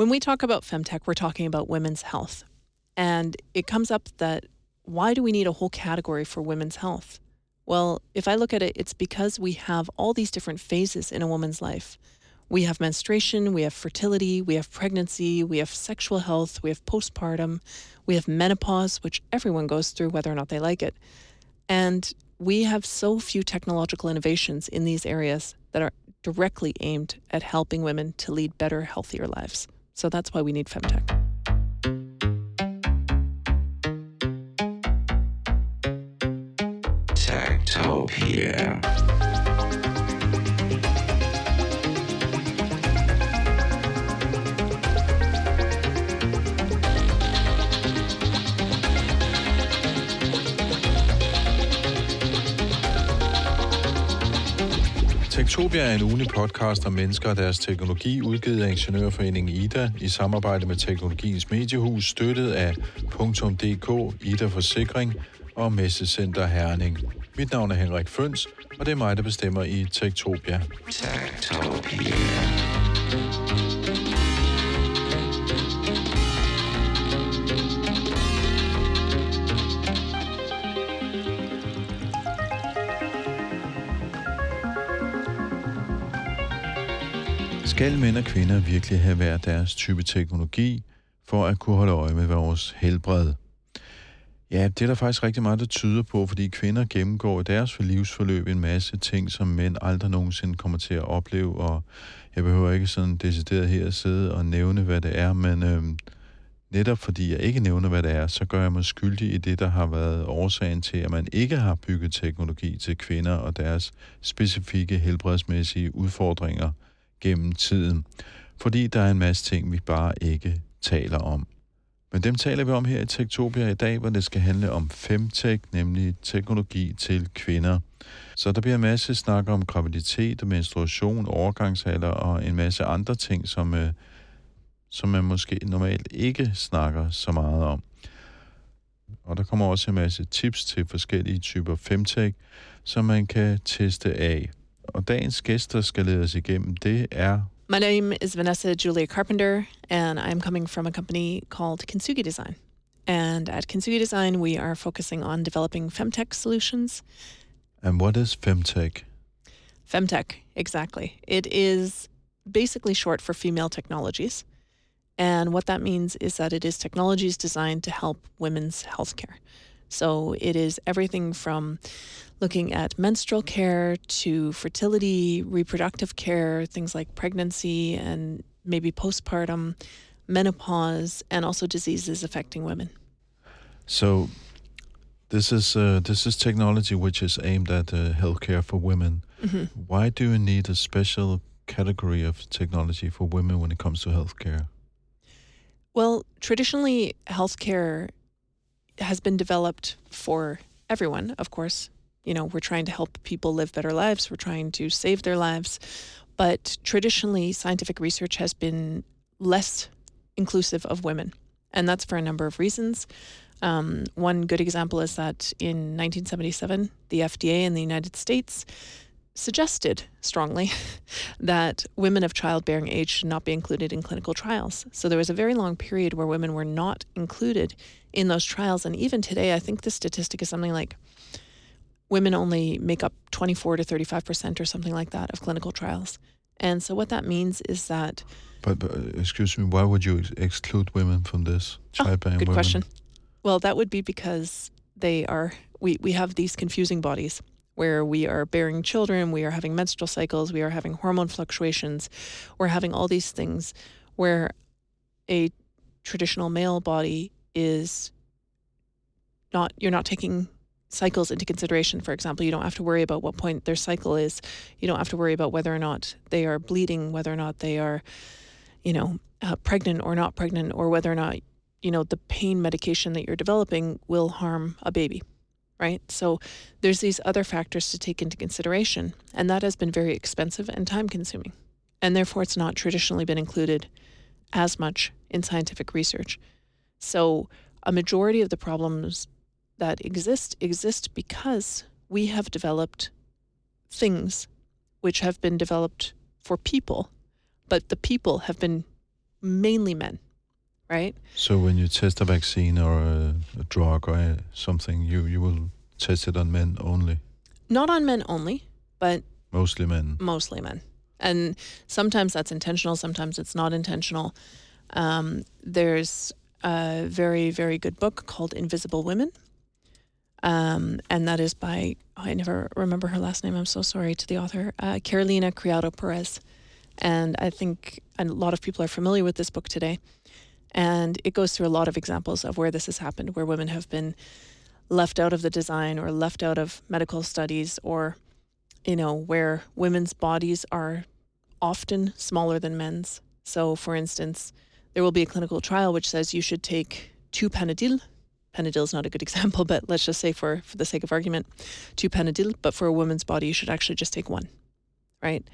When we talk about FemTech, we're talking about women's health. And it comes up that, why do we need a whole category for women's health? Well, if I look at it, it's because we have all these different phases in a woman's life. We have menstruation, we have fertility, we have pregnancy, we have sexual health, we have postpartum, we have menopause, which everyone goes through whether or not they like it. And we have so few technological innovations in these areas that are directly aimed at helping women to lead better, healthier lives. So that's why we need FemTech. Techtopia. Techtopia er en ugentlig podcast om mennesker og deres teknologi, udgivet af Ingeniørforeningen Ida i samarbejde med Teknologiens Mediehus, støttet af .dk, Ida Forsikring og Messecenter Herning. Mit navn er Henrik Føns, og det er mig, der bestemmer i Techtopia. Skal mænd og kvinder virkelig have hver deres type teknologi for at kunne holde øje med vores helbred? Ja, det er der faktisk rigtig meget, der tyder på, fordi kvinder gennemgår i deres livsforløb en masse ting, som mænd aldrig nogensinde kommer til at opleve, og jeg behøver ikke sådan decideret her at sidde og nævne, hvad det er, men netop fordi jeg ikke nævner, hvad det er, så gør jeg mig skyldig i det, der har været årsagen til, at man ikke har bygget teknologi til kvinder og deres specifikke helbredsmæssige udfordringer gennem tiden, fordi der er en masse ting, vi bare ikke taler om. Men dem taler vi om her i Techtopia i dag, hvor det skal handle om FemTech, nemlig teknologi til kvinder. Så der bliver en masse snak om graviditet, menstruation, overgangsalder og en masse andre ting, som man måske normalt ikke snakker så meget om. Og der kommer også en masse tips til forskellige typer FemTech, som man kan teste af. Og dagens gæster skal lede os igennem, det er... My name is Vanessa Julia Carpenter, and I'm coming from a company called Kintsugi Design. And at Kintsugi Design, we are focusing on developing FemTech solutions. And what is FemTech? FemTech, exactly. It is basically short for female technologies. And what that means is that it is technologies designed to help women's healthcare. So it is everything from looking at menstrual care to fertility, reproductive care, things like pregnancy and maybe postpartum, menopause, and also diseases affecting women. So this is technology which is aimed at healthcare for women. Mm-hmm. Why do you need a special category of technology for women when it comes to healthcare? Well, traditionally, healthcare has been developed for everyone, of course. You know, we're trying to help people live better lives. We're trying to save their lives. But traditionally, scientific research has been less inclusive of women. And that's for a number of reasons. One good example is that in 1977, the FDA in the United States suggested strongly that women of childbearing age should not be included in clinical trials. So there was a very long period where women were not included in those trials. And even today, I think the statistic is something like women only make up 24 to 35% or something like that of clinical trials. And so what that means is that... But excuse me, why would you exclude women from this? Childbearing good women? Question. Well, that would be because they are... We have these confusing bodies where we are bearing children, we are having menstrual cycles, we are having hormone fluctuations, we're having all these things where a traditional male body is not, you're not taking cycles into consideration. For example, you don't have to worry about what point their cycle is. You don't have to worry about whether or not they are bleeding, whether or not they are, pregnant or not pregnant, or whether or not, the pain medication that you're developing will harm a baby. Right? So there's these other factors to take into consideration, and that has been very expensive and time-consuming. And therefore, it's not traditionally been included as much in scientific research. So a majority of the problems that exist because we have developed things which have been developed for people, but the people have been mainly men, right? So when you test a vaccine or a drug or something, you will test it on men only? Not on men only, but... Mostly men. Mostly men. And sometimes that's intentional, sometimes it's not intentional. There's a very, very good book called Invisible Women. And that is by, oh, I never remember her last name, I'm so sorry, to the author, Carolina Criado Perez. And I think a lot of people are familiar with this book today. And it goes through a lot of examples of where this has happened, where women have been left out of the design or left out of medical studies, or, you know, where women's bodies are often smaller than men's. So, for instance, there will be a clinical trial which says you should take 2 Panadil. Panadil is not a good example, but let's just say for the sake of argument, 2 Panadil, but for a woman's body, you should actually just take 1, right?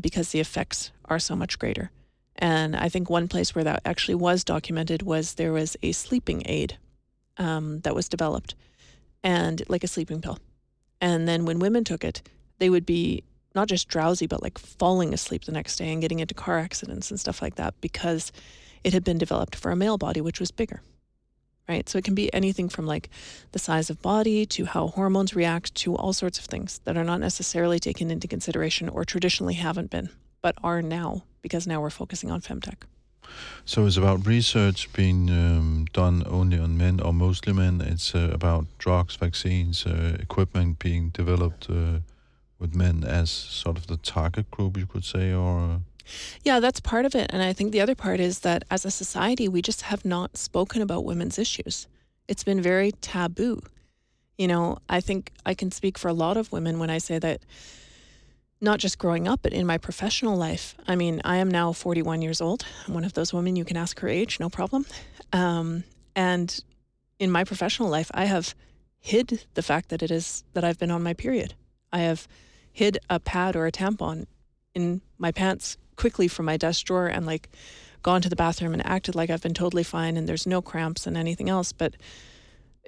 Because the effects are so much greater. And I think one place where that actually was documented was there was a sleeping aid that was developed, and like a sleeping pill. And then when women took it, they would be not just drowsy, but like falling asleep the next day and getting into car accidents and stuff like that, because it had been developed for a male body, which was bigger. Right, so it can be anything from like the size of body to how hormones react to all sorts of things that are not necessarily taken into consideration or traditionally haven't been, but are now, because now we're focusing on femtech. So it's about research being done only on men or mostly men. It's about drugs, vaccines, equipment being developed with men as sort of the target group, you could say, or... Yeah, that's part of it. And I think the other part is that as a society, we just have not spoken about women's issues. It's been very taboo. You know, I think I can speak for a lot of women when I say that, not just growing up, but in my professional life. I mean, I am now 41 years old. I'm one of those women, you can ask her age, no problem. And in my professional life, I have hid the fact that it is that I've been on my period. I have hid a pad or a tampon in my pants quickly from my desk drawer and like gone to the bathroom and acted like I've been totally fine and there's no cramps and anything else. But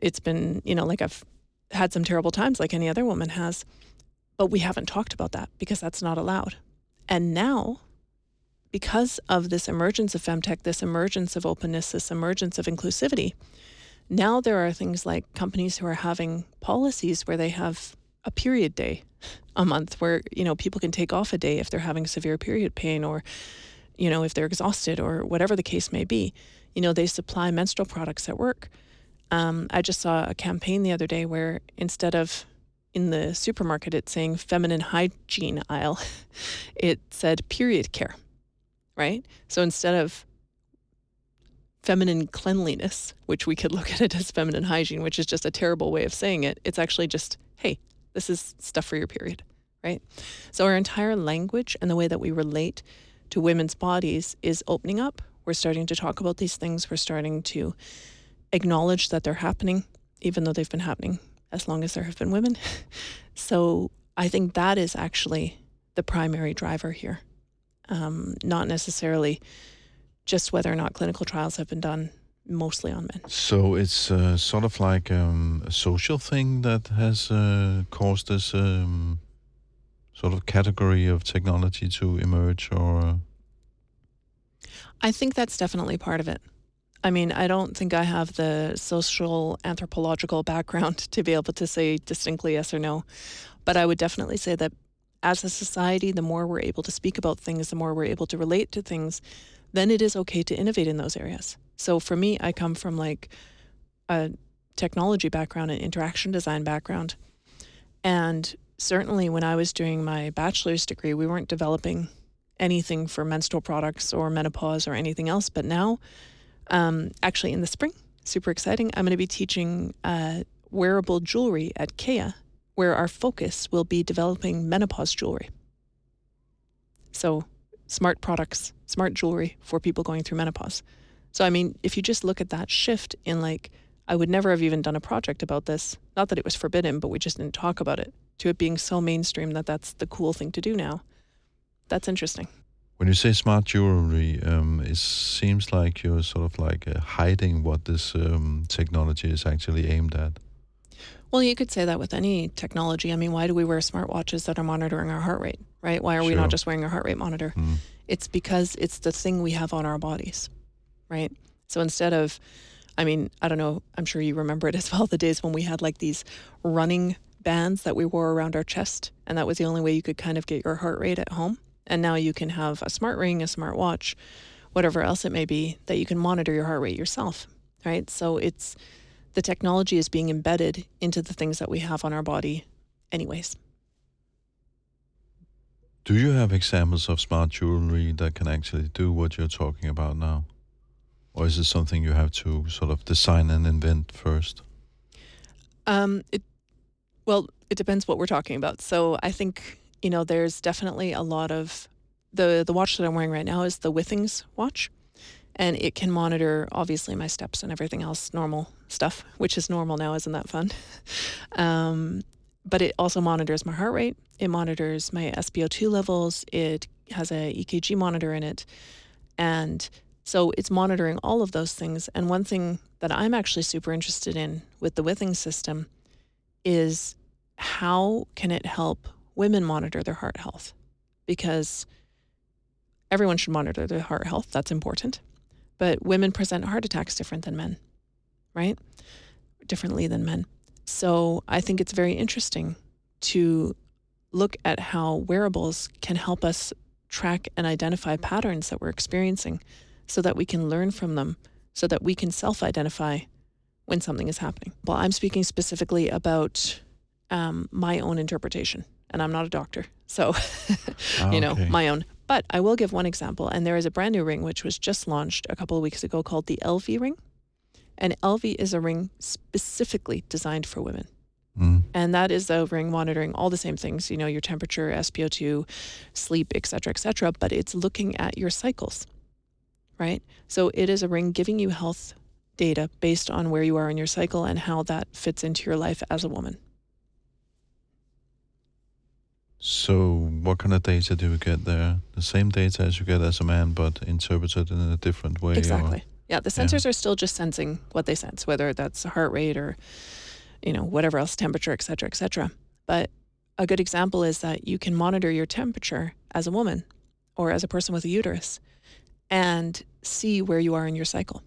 it's been, you know, like I've had some terrible times like any other woman has, but we haven't talked about that because that's not allowed. And now, because of this emergence of femtech, this emergence of openness, this emergence of inclusivity, now there are things like companies who are having policies where they have a period day a month where, you know, people can take off a day if they're having severe period pain or, you know, if they're exhausted or whatever the case may be. You know, they supply menstrual products at work. I just saw a campaign the other day where instead of in the supermarket, it's saying feminine hygiene aisle, it said period care, right? So instead of feminine cleanliness, which we could look at it as feminine hygiene, which is just a terrible way of saying it, it's actually just, hey, this is stuff for your period, right? So our entire language and the way that we relate to women's bodies is opening up. We're starting to talk about these things. We're starting to acknowledge that they're happening, even though they've been happening as long as there have been women. So I think that is actually the primary driver here. Not necessarily just whether or not clinical trials have been done mostly on men. So it's sort of like a social thing that has caused this sort of category of technology to emerge, or... I think that's definitely part of it. I mean, I don't think I have the social anthropological background to be able to say distinctly yes or no, but I would definitely say that as a society, the more we're able to speak about things, the more we're able to relate to things, then it is okay to innovate in those areas. So for me, I come from like a technology background, an interaction design background. And certainly when I was doing my bachelor's degree, we weren't developing anything for menstrual products or menopause or anything else. But now, actually in the spring, super exciting, I'm going to be teaching wearable jewelry at KEA, where our focus will be developing menopause jewelry. So smart products, smart jewelry for people going through menopause. So, I mean, if you just look at that shift in like, I would never have even done a project about this, not that it was forbidden, but we just didn't talk about it, to it being so mainstream that that's the cool thing to do now. That's interesting. When you say smart jewelry, it seems like you're sort of like hiding what this technology is actually aimed at. Well, you could say that with any technology. I mean, why do we wear smartwatches that are monitoring our heart rate, right? Why are we not just wearing a heart rate monitor? It's because it's the thing we have on our bodies, right? So instead of, I mean, I don't know, I'm sure you remember it as well, the days when we had like these running bands that we wore around our chest, and that was the only way you could kind of get your heart rate at home. And now you can have a smart ring, a smart watch, whatever else it may be, that you can monitor your heart rate yourself, right? So it's, the technology is being embedded into the things that we have on our body anyways. Do you have examples of smart jewelry that can actually do what you're talking about now? Or is it something you have to sort of design and invent first? It depends what we're talking about. So I think, you know, there's definitely a lot of... The watch that I'm wearing right now is the Withings watch. And it can monitor, obviously, my steps and everything else, normal stuff, which is normal now, isn't that fun? But it also monitors my heart rate. It monitors my SpO2 levels. It has a EKG monitor in it. And so it's monitoring all of those things. And one thing that I'm actually super interested in with the Withings system is how can it help women monitor their heart health? Because everyone should monitor their heart health. That's important. But women present heart attacks different than men, right? Differently than men. So I think it's very interesting to look at how wearables can help us track and identify patterns that we're experiencing so that we can learn from them, so that we can self-identify when something is happening. Well, I'm speaking specifically about my own interpretation, and I'm not a doctor, so, you know, my own. But I will give one example, and there is a brand new ring which was just launched a couple of weeks ago called the Elvie ring. And Elvie is a ring specifically designed for women. Mm. And that is a ring monitoring all the same things, you know, your temperature, SpO2, sleep, et cetera, but it's looking at your cycles, right? So it is a ring giving you health data based on where you are in your cycle and how that fits into your life as a woman. So what kind of data do you get there? The same data as you get as a man, but interpreted in a different way? Exactly. Yeah, the sensors are still just sensing what they sense, whether that's heart rate or, you know, whatever else, temperature, et cetera, et cetera. But a good example is that you can monitor your temperature as a woman or as a person with a uterus and see where you are in your cycle,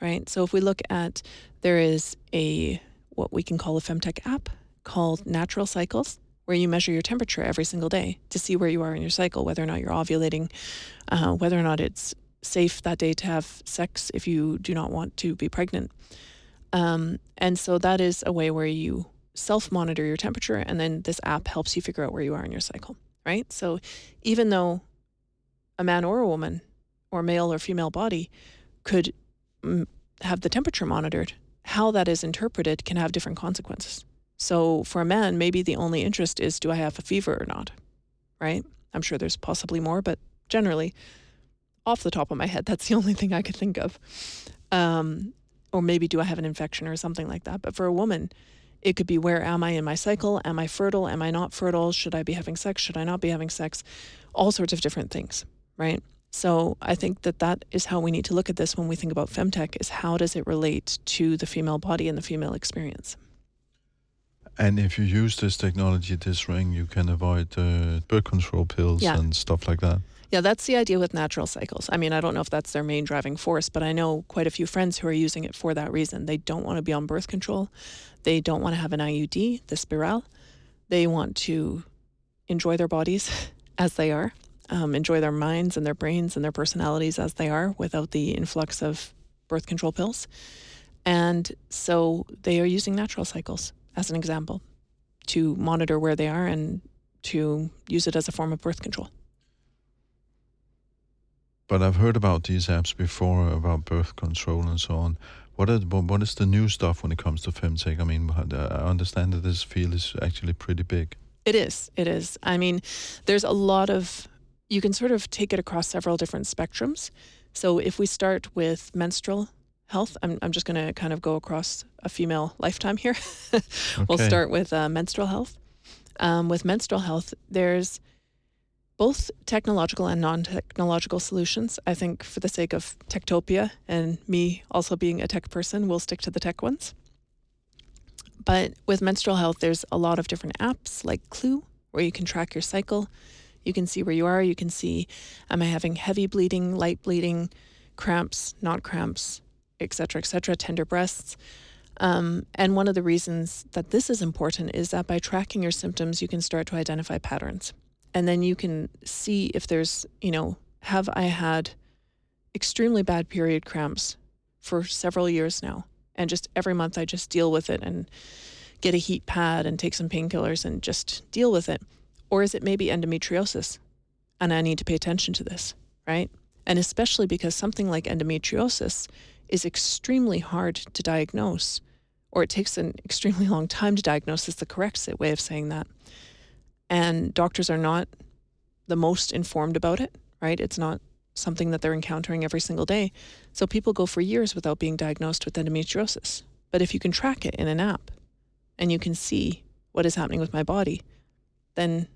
right? So if we look at, there is a, what we can call a FemTech app called Natural Cycles, where you measure your temperature every single day to see where you are in your cycle, whether or not you're ovulating, whether or not it's safe that day to have sex if you do not want to be pregnant. And so that is a way where you self-monitor your temperature, and then this app helps you figure out where you are in your cycle, right? So even though a man or a woman or male or female body could have the temperature monitored, how that is interpreted can have different consequences. So for a man, maybe the only interest is, do I have a fever or not, right? I'm sure there's possibly more, but generally, off the top of my head, that's the only thing I could think of. Or maybe do I have an infection or something like that. But for a woman, it could be, where am I in my cycle? Am I fertile? Am I not fertile? Should I be having sex? Should I not be having sex? All sorts of different things, right? So I think that that is how we need to look at this when we think about FemTech, is how does it relate to the female body and the female experience? And if you use this technology, this ring, you can avoid birth control pills and stuff like that. Yeah, that's the idea with Natural Cycles. I mean, I don't know if that's their main driving force, but I know quite a few friends who are using it for that reason. They don't want to be on birth control. They don't want to have an IUD, the spiral. They want to enjoy their bodies as they are, enjoy their minds and their brains and their personalities as they are without the influx of birth control pills. And so they are using Natural Cycles as an example to monitor where they are and to use it as a form of birth control. But I've heard about these apps before, about birth control and so on. What is the new stuff when it comes to FemTech? I mean, I understand that this field is actually pretty big. It is. I mean, there's a lot of... You can sort of take it across several different spectrums. So if we start with menstrual health, I'm just going to kind of go across a female lifetime here. We'll start with menstrual health. With menstrual health, there's... both technological and non-technological solutions. I think for the sake of Techtopia and me also being a tech person, we'll stick to the tech ones. But with menstrual health, there's a lot of different apps like Clue, where you can track your cycle. You can see where you are. You can see, am I having heavy bleeding, light bleeding, cramps, not cramps, et cetera, tender breasts. And one of the reasons that this is important is that by tracking your symptoms, you can start to identify patterns. And then you can see if there's, you know, have I had extremely bad period cramps for several years now? And just every month I just deal with it and get a heat pad and take some painkillers and just deal with it. Or is it maybe endometriosis? And I need to pay attention to this, right? And especially because something like endometriosis is extremely hard to diagnose, or it takes an extremely long time to diagnose is the correct way of saying that. And doctors are not the most informed about it, right? It's not something that they're encountering every single day. So people go for years without being diagnosed with endometriosis. But if you can track it in an app and you can see what is happening with my body, then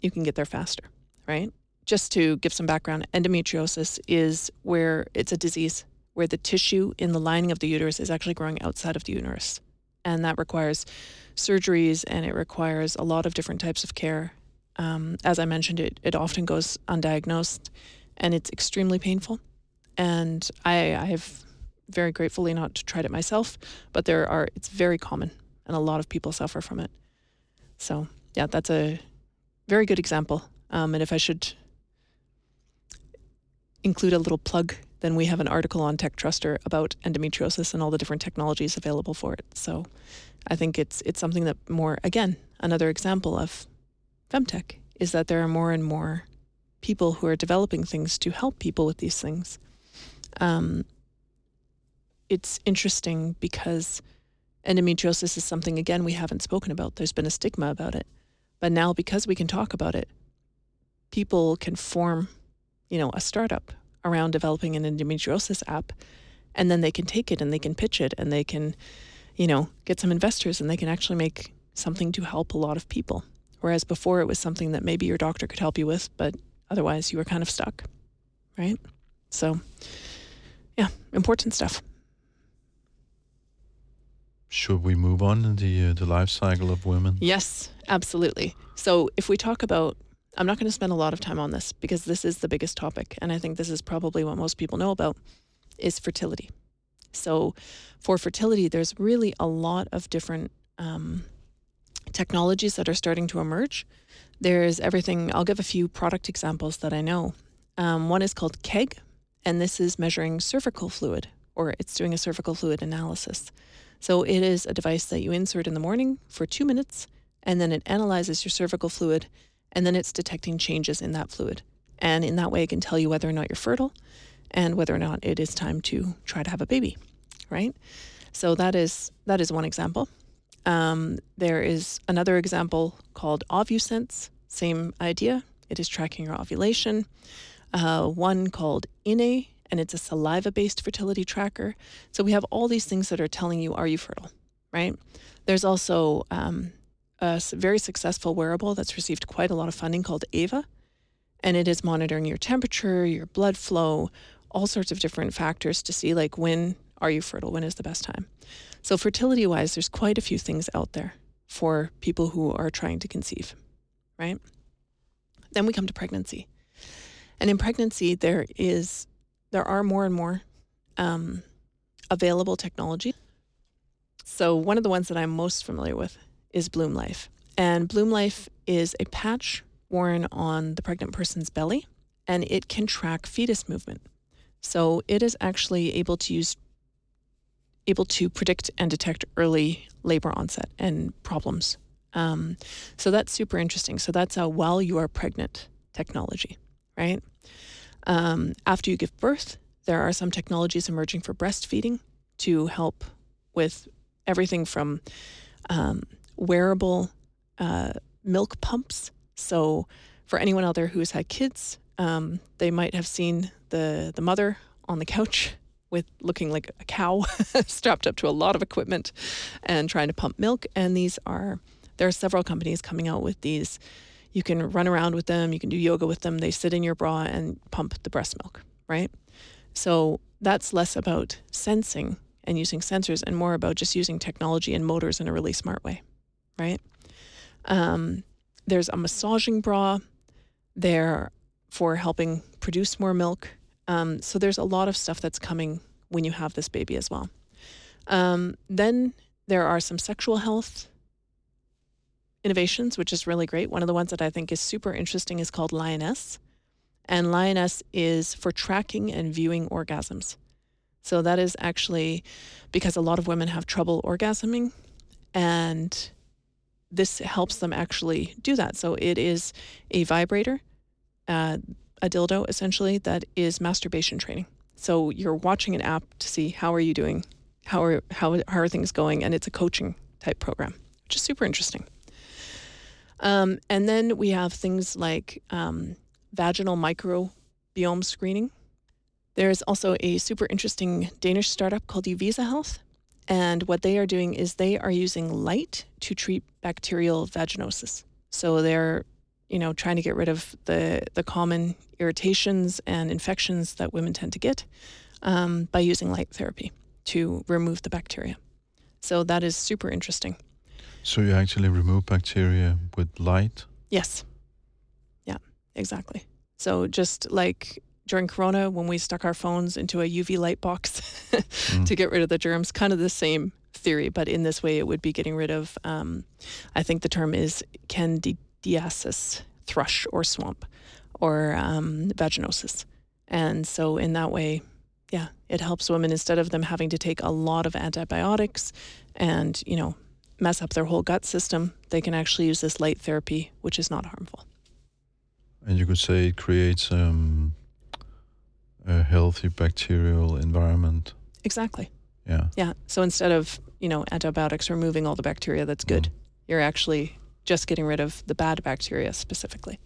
you can get there faster, right? Just to give some background, endometriosis is where it's a disease where the tissue in the lining of the uterus is actually growing outside of the uterus. And that requires surgeries and it requires a lot of different types of care. As I mentioned, it often goes undiagnosed and it's extremely painful. And I've very gratefully not tried it myself, but it's very common and a lot of people suffer from it. So yeah, that's a very good example. And if I should include a little plug, then we have an article on TechTruster about endometriosis and all the different technologies available for it. So I think it's something that more, again, another example of FemTech is that there are more and more people who are developing things to help people with these things. It's interesting because endometriosis is something, again, we haven't spoken about. There's been a stigma about it. But now because we can talk about it, people can form, you know, a startup around developing an endometriosis app, and then they can take it and they can pitch it and they can, you know, get some investors and they can actually make something to help a lot of people. Whereas before it was something that maybe your doctor could help you with, but otherwise you were kind of stuck, right? So yeah, important stuff. Should we move on to the life cycle of women? Yes, absolutely. So if we talk about, I'm not going to spend a lot of time on this because this is the biggest topic, and I think this is probably what most people know about, is fertility. So for fertility, there's really a lot of different technologies that are starting to emerge. There's everything, I'll give a few product examples that I know. One is called KEG, and this is measuring cervical fluid, or it's doing a cervical fluid analysis. So it is a device that you insert in the morning for 2 minutes, and then it analyzes your cervical fluid, and then it's detecting changes in that fluid. And in that way, it can tell you whether or not you're fertile and whether or not it is time to try to have a baby, right? So that is one example. There is another example called Ovusense, same idea. It is tracking your ovulation. One called Ine, and it's a saliva-based fertility tracker. So we have all these things that are telling you, are you fertile, right? There's also a very successful wearable that's received quite a lot of funding called Ava, and it is monitoring your temperature, your blood flow, all sorts of different factors to see like when are you fertile, when is the best time. So fertility-wise, there's quite a few things out there for people who are trying to conceive, right? Then we come to pregnancy. And in pregnancy, there are more and more available technology. So one of the ones that I'm most familiar with is BloomLife. And BloomLife is a patch worn on the pregnant person's belly, and it can track fetus movement. So it is actually able to predict and detect early labor onset and problems. So that's super interesting. So that's a while you are pregnant technology, right? After you give birth, there are some technologies emerging for breastfeeding to help with everything from wearable milk pumps. So for anyone out there who's had kids, they might have seen the mother on the couch with looking like a cow strapped up to a lot of equipment and trying to pump milk. And there are several companies coming out with these. You can run around with them, you can do yoga with them, they sit in your bra and pump the breast milk, right? So that's less about sensing and using sensors and more about just using technology and motors in a really smart way. Right? There's a massaging bra. They're for helping produce more milk. So there's a lot of stuff that's coming when you have this baby as well. Then there are some sexual health innovations, which is really great. One of the ones that I think is super interesting is called Lioness. And Lioness is for tracking and viewing orgasms. So that is actually because a lot of women have trouble orgasming, and this helps them actually do that. So it is a vibrator, a dildo essentially, that is masturbation training. So you're watching an app to see how are you doing, how are things going, and it's a coaching type program, which is super interesting. And then we have things like vaginal microbiome screening. There is also a super interesting Danish startup called Uvisa Health. And what they are doing is they are using light to treat bacterial vaginosis. So they're, trying to get rid of the common irritations and infections that women tend to get by using light therapy to remove the bacteria. So that is super interesting. So you actually remove bacteria with light? Yes. Yeah, exactly. So just like during Corona, when we stuck our phones into a UV light box to get rid of the germs, kind of the same theory, but in this way it would be getting rid of, I think the term is candidiasis, thrush or swamp, or vaginosis. And so in that way, yeah, it helps women instead of them having to take a lot of antibiotics and, mess up their whole gut system. They can actually use this light therapy, which is not harmful. And you could say it creates a healthy bacterial environment. Exactly. Yeah. Yeah. So instead of, antibiotics removing all the bacteria that's good, you're actually just getting rid of the bad bacteria specifically.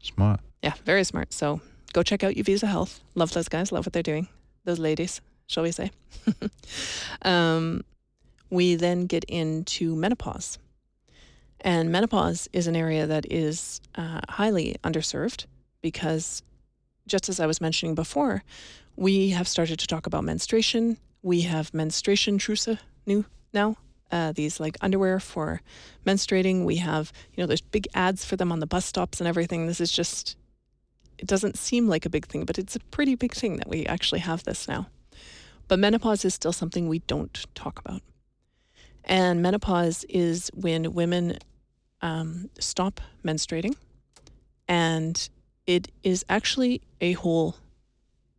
Smart. Yeah, very smart. So go check out Uvisa Health. Love those guys. Love what they're doing. Those ladies, shall we say. We then get into menopause. And menopause is an area that is highly underserved because, just as I was mentioning before, we have started to talk about menstruation. We have menstruation trusa now, these like underwear for menstruating. We have, there's big ads for them on the bus stops and everything. This is just, it doesn't seem like a big thing, but it's a pretty big thing that we actually have this now. But menopause is still something we don't talk about. And menopause is when women stop menstruating, and it is actually a whole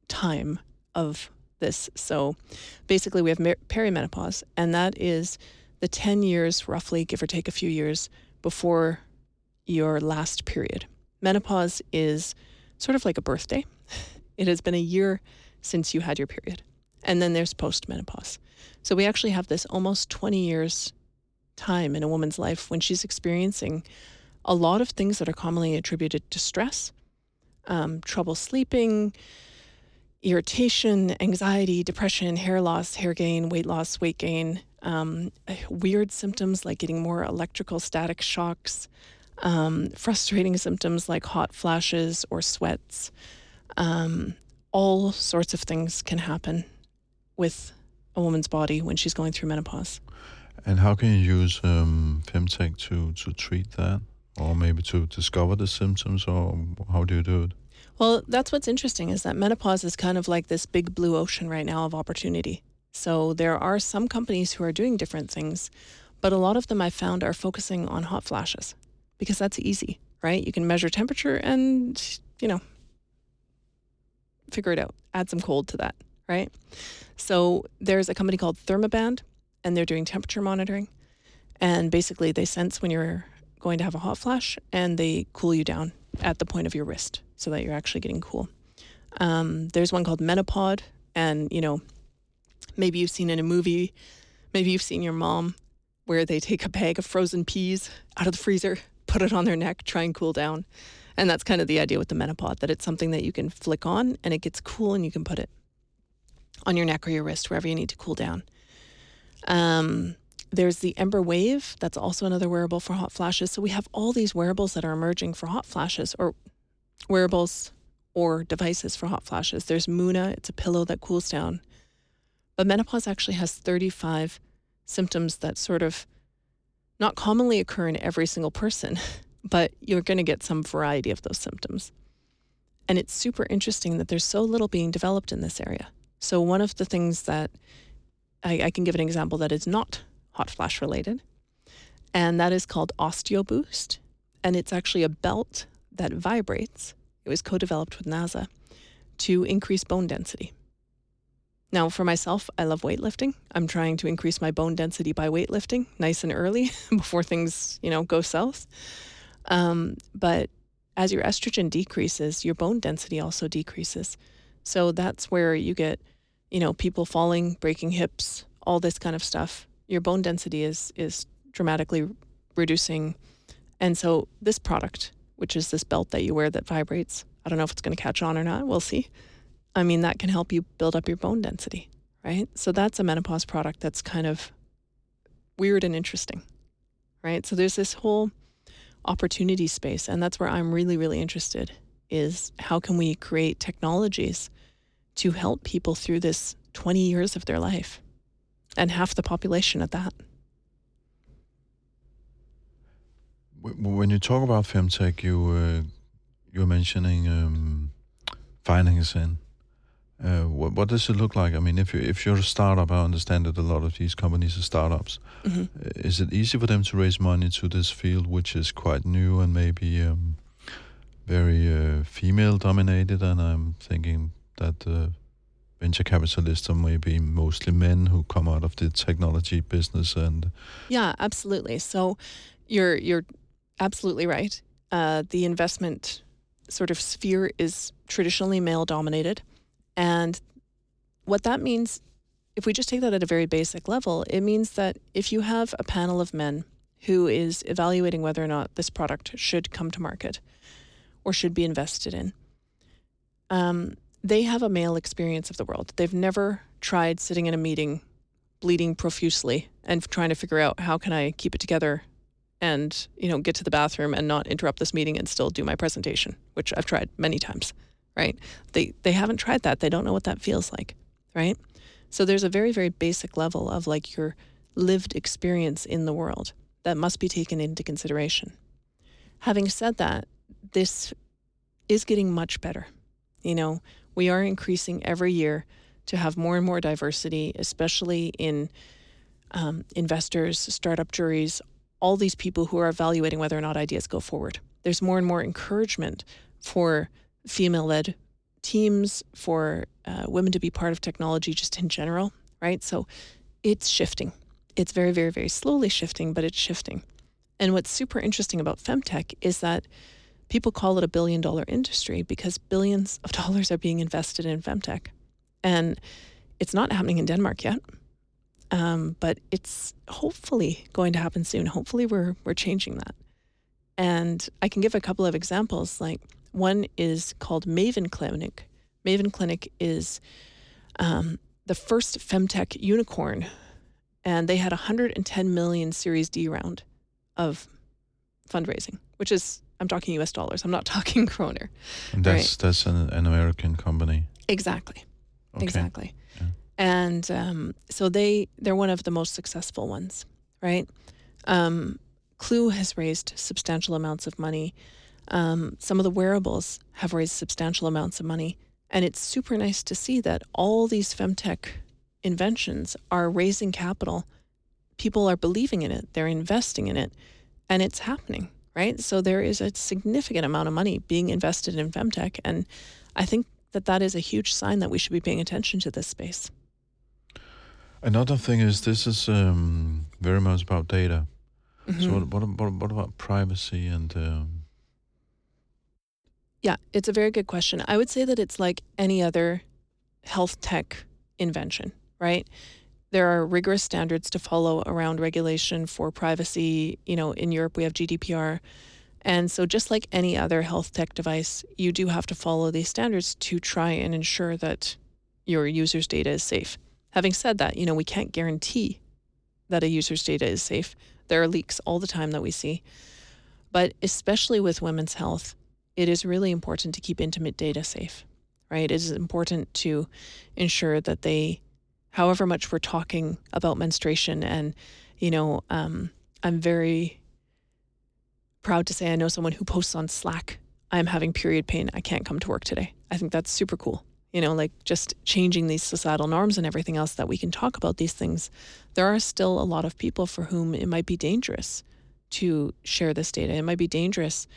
time of this. So basically we have perimenopause, and that is the 10 years roughly, give or take a few years, before your last period. Menopause is sort of like a birthday. It has been a year since you had your period. And then there's postmenopause. So we actually have this almost 20 years time in a woman's life when she's experiencing a lot of things that are commonly attributed to stress, trouble sleeping, irritation, anxiety, depression, hair loss, hair gain, weight loss, weight gain, weird symptoms like getting more electrical static shocks, frustrating symptoms like hot flashes or sweats. All sorts of things can happen with a woman's body when she's going through menopause. And how can you use FemTech to treat that, or maybe to discover the symptoms, or how do you do it? Well, that's what's interesting, is that menopause is kind of like this big blue ocean right now of opportunity. So there are some companies who are doing different things, but a lot of them I found are focusing on hot flashes because that's easy, right? You can measure temperature and, figure it out. Add some cold to that, right? So there's a company called Thermaband, and they're doing temperature monitoring. And basically they sense when you're going to have a hot flash, and they cool you down at the point of your wrist so that you're actually getting cool. There's one called Menopod, and, maybe you've seen in a movie, maybe you've seen your mom, where they take a bag of frozen peas out of the freezer, put it on their neck, try and cool down. And that's kind of the idea with the Menopod, that it's something that you can flick on and it gets cool, and you can put it on your neck or your wrist, wherever you need to cool down. There's the Ember Wave. That's also another wearable for hot flashes. So we have all these wearables that are emerging for hot flashes, or wearables or devices for hot flashes. There's Muna. It's a pillow that cools down. But menopause actually has 35 symptoms that sort of not commonly occur in every single person, but you're going to get some variety of those symptoms. And it's super interesting that there's so little being developed in this area. So one of the things that I can give an example that is not hot flash related, and that is called OsteoBoost. And it's actually a belt that vibrates. It was co-developed with NASA to increase bone density. Now, for myself, I love weightlifting. I'm trying to increase my bone density by weightlifting, nice and early, before things, go south. But as your estrogen decreases, your bone density also decreases. So that's where you get, people falling, breaking hips, all this kind of stuff. Your bone density is dramatically reducing. And so this product, which is this belt that you wear that vibrates, I don't know if it's going to catch on or not. We'll see. I mean, that can help you build up your bone density, right? So that's a menopause product that's kind of weird and interesting, right? So there's this whole opportunity space, and that's where I'm really, really interested, is how can we create technologies to help people through this 20 years of their life, and half the population at that. When you talk about FemTech, you're mentioning financing. What does it look like? I mean, if you're a startup, I understand that a lot of these companies are startups. Mm-hmm. Is it easy for them to raise money to this field, which is quite new and maybe very female-dominated? And I'm thinking that venture capitalists are maybe mostly men who come out of the technology business. And yeah, absolutely. So you're absolutely right. The investment sort of sphere is traditionally male-dominated. And what that means, if we just take that at a very basic level, it means that if you have a panel of men who is evaluating whether or not this product should come to market or should be invested in, they have a male experience of the world. They've never tried sitting in a meeting, bleeding profusely, and trying to figure out how can I keep it together and, get to the bathroom and not interrupt this meeting and still do my presentation, which I've tried many times. Right? They haven't tried that. They don't know what that feels like, right? So there's a very, very basic level of like your lived experience in the world that must be taken into consideration. Having said that, this is getting much better. We are increasing every year to have more and more diversity, especially in investors, startup juries, all these people who are evaluating whether or not ideas go forward. There's more and more encouragement for female-led teams, for women to be part of technology just in general, right? So it's shifting. It's very, very, very slowly shifting, but it's shifting. And what's super interesting about FemTech is that people call it a billion-dollar industry because billions of dollars are being invested in FemTech. And it's not happening in Denmark yet, but it's hopefully going to happen soon. Hopefully we're changing that. And I can give a couple of examples, like one is called Maven Clinic. Maven Clinic is the first FemTech unicorn, and they had 110 million Series D round of fundraising, which is, I'm talking US dollars, I'm not talking kroner. And that's an American company. Exactly, okay. Exactly. Yeah. And so they're one of the most successful ones, right? Clue has raised substantial amounts of money. Some of the wearables have raised substantial amounts of money, and it's super nice to see that all these FemTech inventions are raising capital. People are believing in it, they're investing in it, and it's happening, right? So there is a significant amount of money being invested in FemTech, and I think that is a huge sign that we should be paying attention to this space. Another thing is this is very much about data. Mm-hmm. So what about privacy and... Yeah, it's a very good question. I would say that it's like any other health tech invention, right? There are rigorous standards to follow around regulation for privacy. In Europe, we have GDPR. And so just like any other health tech device, you do have to follow these standards to try and ensure that your user's data is safe. Having said that, we can't guarantee that a user's data is safe. There are leaks all the time that we see. But especially with women's health, it is really important to keep intimate data safe, right? It is important to ensure that they, however much we're talking about menstruation and, I'm very proud to say I know someone who posts on Slack, I'm having period pain, I can't come to work today. I think that's super cool. You know, like just changing these societal norms and everything else that we can talk about these things. There are still a lot of people for whom it might be dangerous to share this data. It might be dangerous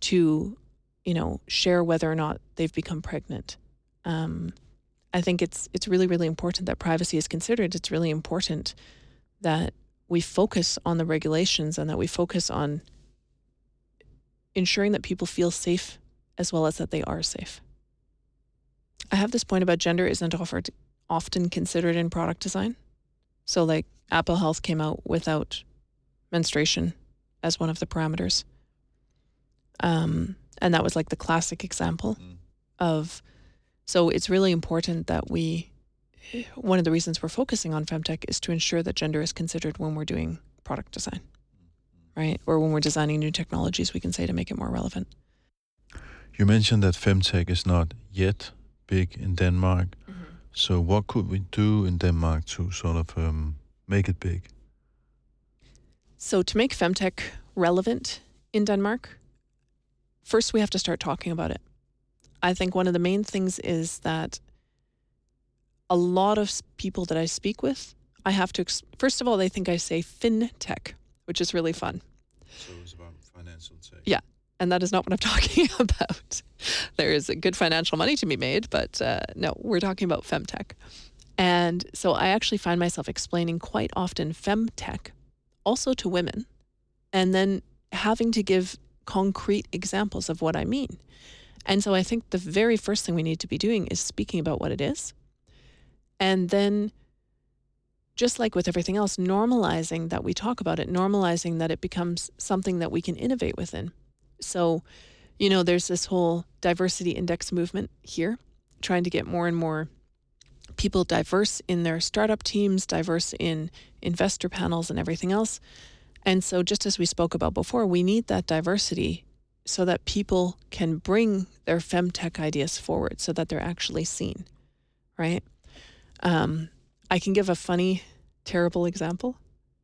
to, you know, share whether or not they've become pregnant. I think it's really, really important that privacy is considered. It's really important that we focus on the regulations and that we focus on ensuring that people feel safe as well as that they are safe. I have this point about gender isn't often considered in product design. So like Apple Health came out without menstruation as one of the parameters. And that was like the classic example of, so it's really important that we, one of the reasons we're focusing on FemTech is to ensure that gender is considered when we're doing product design, right? Or when we're designing new technologies, we can say to make it more relevant. You mentioned that FemTech is not yet big in Denmark. Mm-hmm. So what could we do in Denmark to sort of make it big? So to make FemTech relevant in Denmark, first we have to start talking about it. I think one of the main things is that a lot of people that I speak with, I have to, first of all, they think I say FinTech, which is really fun. So it's about financial tech. Yeah. And that is not what I'm talking about. There is good financial money to be made, but no, we're talking about FemTech. And so I actually find myself explaining quite often FemTech also to women and then having to give concrete examples of what I mean. And so I think the very first thing we need to be doing is speaking about what it is. And then just like with everything else, normalizing that we talk about it, normalizing that it becomes something that we can innovate within. So, you know, there's this whole diversity index movement here, trying to get more and more people diverse in their startup teams, diverse in investor panels and everything else. And so just as we spoke about before, we need that diversity so that people can bring their FemTech ideas forward so that they're actually seen, right? I can give a funny, terrible example,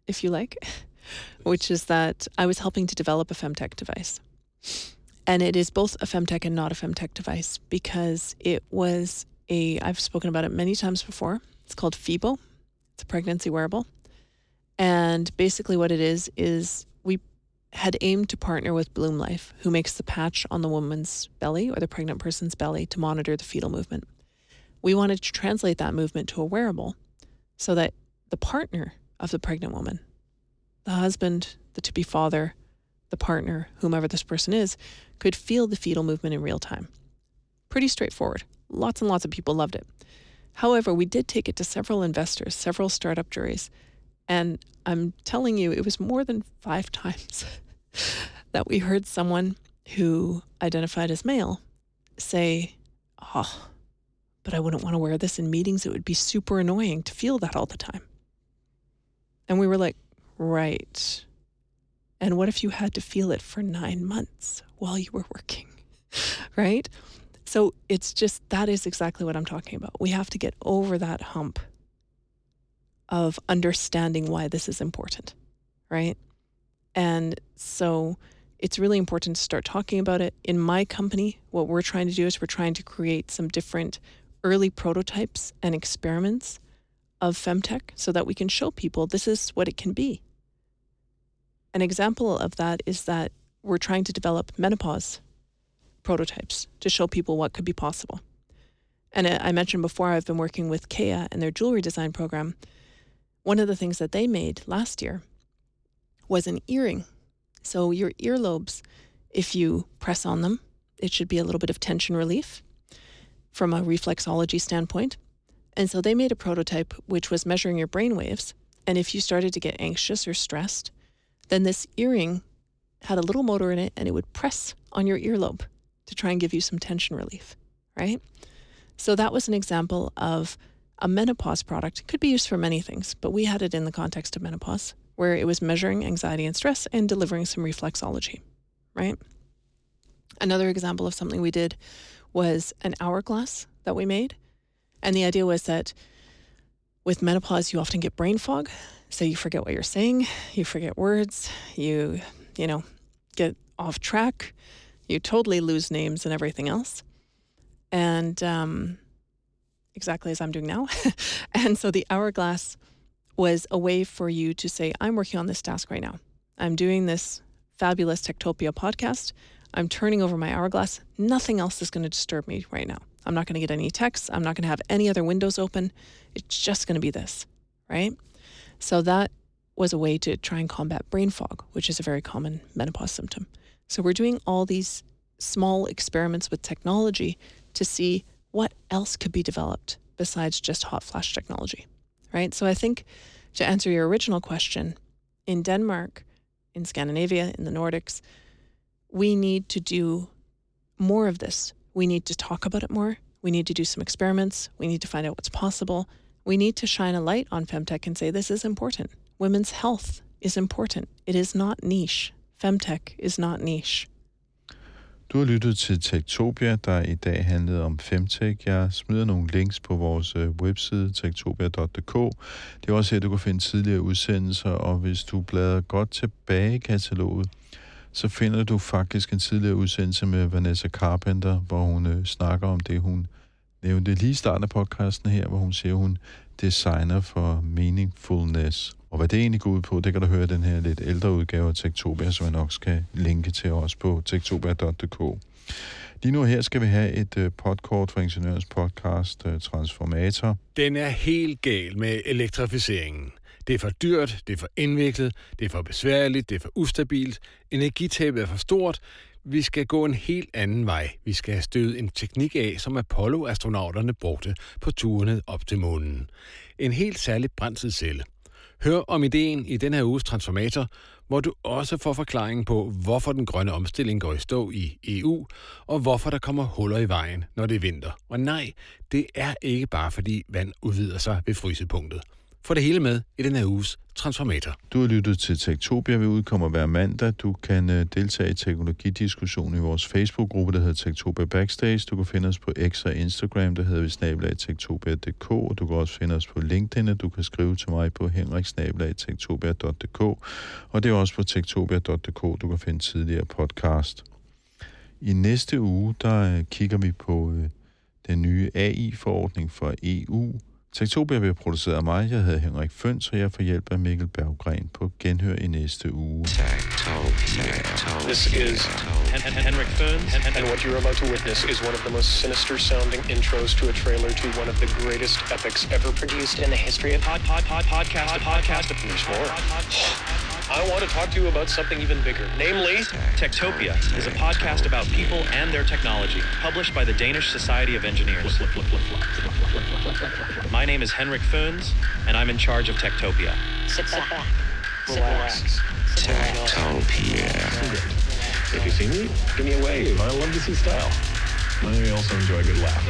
if you like, which is that I was helping to develop a FemTech device. And it is both a FemTech and not a FemTech device because it was I've spoken about it many times before. It's called Feebo. It's a pregnancy wearable. And basically what it is we had aimed to partner with BloomLife, who makes the patch on the woman's belly or the pregnant person's belly to monitor the fetal movement. We wanted to translate that movement to a wearable so that the partner of the pregnant woman, the husband, the to-be father, the partner, whomever this person is, could feel the fetal movement in real time. Pretty straightforward. Lots and lots of people loved it. However, we did take it to several investors, several startup juries, and I'm telling you, it was more than 5 times that we heard someone who identified as male say, "Oh, but I wouldn't want to wear this in meetings. It would be super annoying to feel that all the time." And we were like, "Right. And what if you had to feel it for 9 months while you were working?" Right? So it's just, that is exactly what I'm talking about. We have to get over that hump of understanding why this is important, right? And so it's really important to start talking about it. In my company, what we're trying to do is we're trying to create some different early prototypes and experiments of FemTech so that we can show people this is what it can be. An example of that is that we're trying to develop menopause prototypes to show people what could be possible. And I mentioned before, I've been working with KEA and their jewelry design program. One of the things that they made last year was an earring. So your earlobes, if you press on them, it should be a little bit of tension relief from a reflexology standpoint. And so they made a prototype which was measuring your brain waves. And if you started to get anxious or stressed, then this earring had a little motor in it and it would press on your earlobe to try and give you some tension relief, right? So that was an example of a menopause product. It could be used for many things, but we had it in the context of menopause where it was measuring anxiety and stress and delivering some reflexology, right? Another example of something we did was an hourglass that we made. And the idea was that with menopause, you often get brain fog. So you forget what you're saying, you forget words, you know, get off track. You totally lose names and everything else. And exactly as I'm doing now. And so the hourglass was a way for you to say, I'm working on this task right now. I'm doing this fabulous Techtopia podcast. I'm turning over my hourglass. Nothing else is going to disturb me right now. I'm not going to get any texts. I'm not going to have any other windows open. It's just going to be this, right? So that was a way to try and combat brain fog, which is a very common menopause symptom. So we're doing all these small experiments with technology to see what else could be developed besides just hot flash technology, right? So I think to answer your original question, in Denmark, in Scandinavia, in the Nordics, we need to do more of this. We need to talk about it more. We need to do some experiments. We need to find out what's possible. We need to shine a light on FemTech and say, this is important. Women's health is important. It is not niche. FemTech is not niche. Du har lyttet til Techtopia, der i dag handlede om FemTech. Jeg smider nogle links på vores webside, techtopia.dk. Det er også her, du kan finde tidligere udsendelser, og hvis du bladrer godt tilbage i kataloget, så finder du faktisk en tidligere udsendelse med Vanessa Carpenter, hvor hun snakker om det, hun nævnte lige i starten af podcasten her, hvor hun siger, hun designer for meaningfulness. Og hvad det egentlig går ud på, det kan du høre den her lidt ældre udgave af Techtopia, som jeg nok skal linke til os på techtopia.dk. Lige nu her skal vi have et podkort fra Ingeniørens podcast Transformator. Den er helt gal med elektrificeringen. Det er for dyrt, det er for indviklet, det er for besværligt, det er for ustabilt, energitabet er for stort. Vi skal gå en helt anden vej. Vi skal have støvet en teknik af, som Apollo-astronauterne brugte på turene op til månen. En helt særlig brændselscelle. Hør om ideen i den her uges Transformator, hvor du også får forklaringen på, hvorfor den grønne omstilling går i stå i EU, og hvorfor der kommer huller i vejen, når det er vinter. Og nej, det er ikke bare fordi vand udvider sig ved frysepunktet. Få det hele med i den her uges Transformator. Du har lyttet til Techtopia. Vi udkommer hver mandag. Du kan deltage i teknologidiskussionen i vores Facebook-gruppe, der hedder Techtopia Backstage. Du kan finde os på X og Instagram, der hedder vi @techtopia.dk. Og du kan også finde os på LinkedIn, og du kan skrive til mig på henrik@techtopia.dk. Og det er også på techtopia.dk, du kan finde tidligere podcast. I næste uge, der kigger vi på den nye AI-forordning for EU. Techtopia bliver produceret af mig. Jeg hedder Henrik Føns, og jeg får hjælp af Mikkel Berggren på genhør i næste uge. This is Henrik Føns, and what you're about to witness is one of the most sinister sounding intros to a trailer to one of the greatest epics ever produced in the history of podcast. There's more. I want to talk to you about something even bigger. Namely, Techtopia is a podcast about people and their technology, published by the Danish Society of Engineers. My name is Henrik Føns, and I'm in charge of Techtopia. Sit back. Relax. Techtopia. If you see me, give me a wave. I love to see style. I also enjoy a good laugh.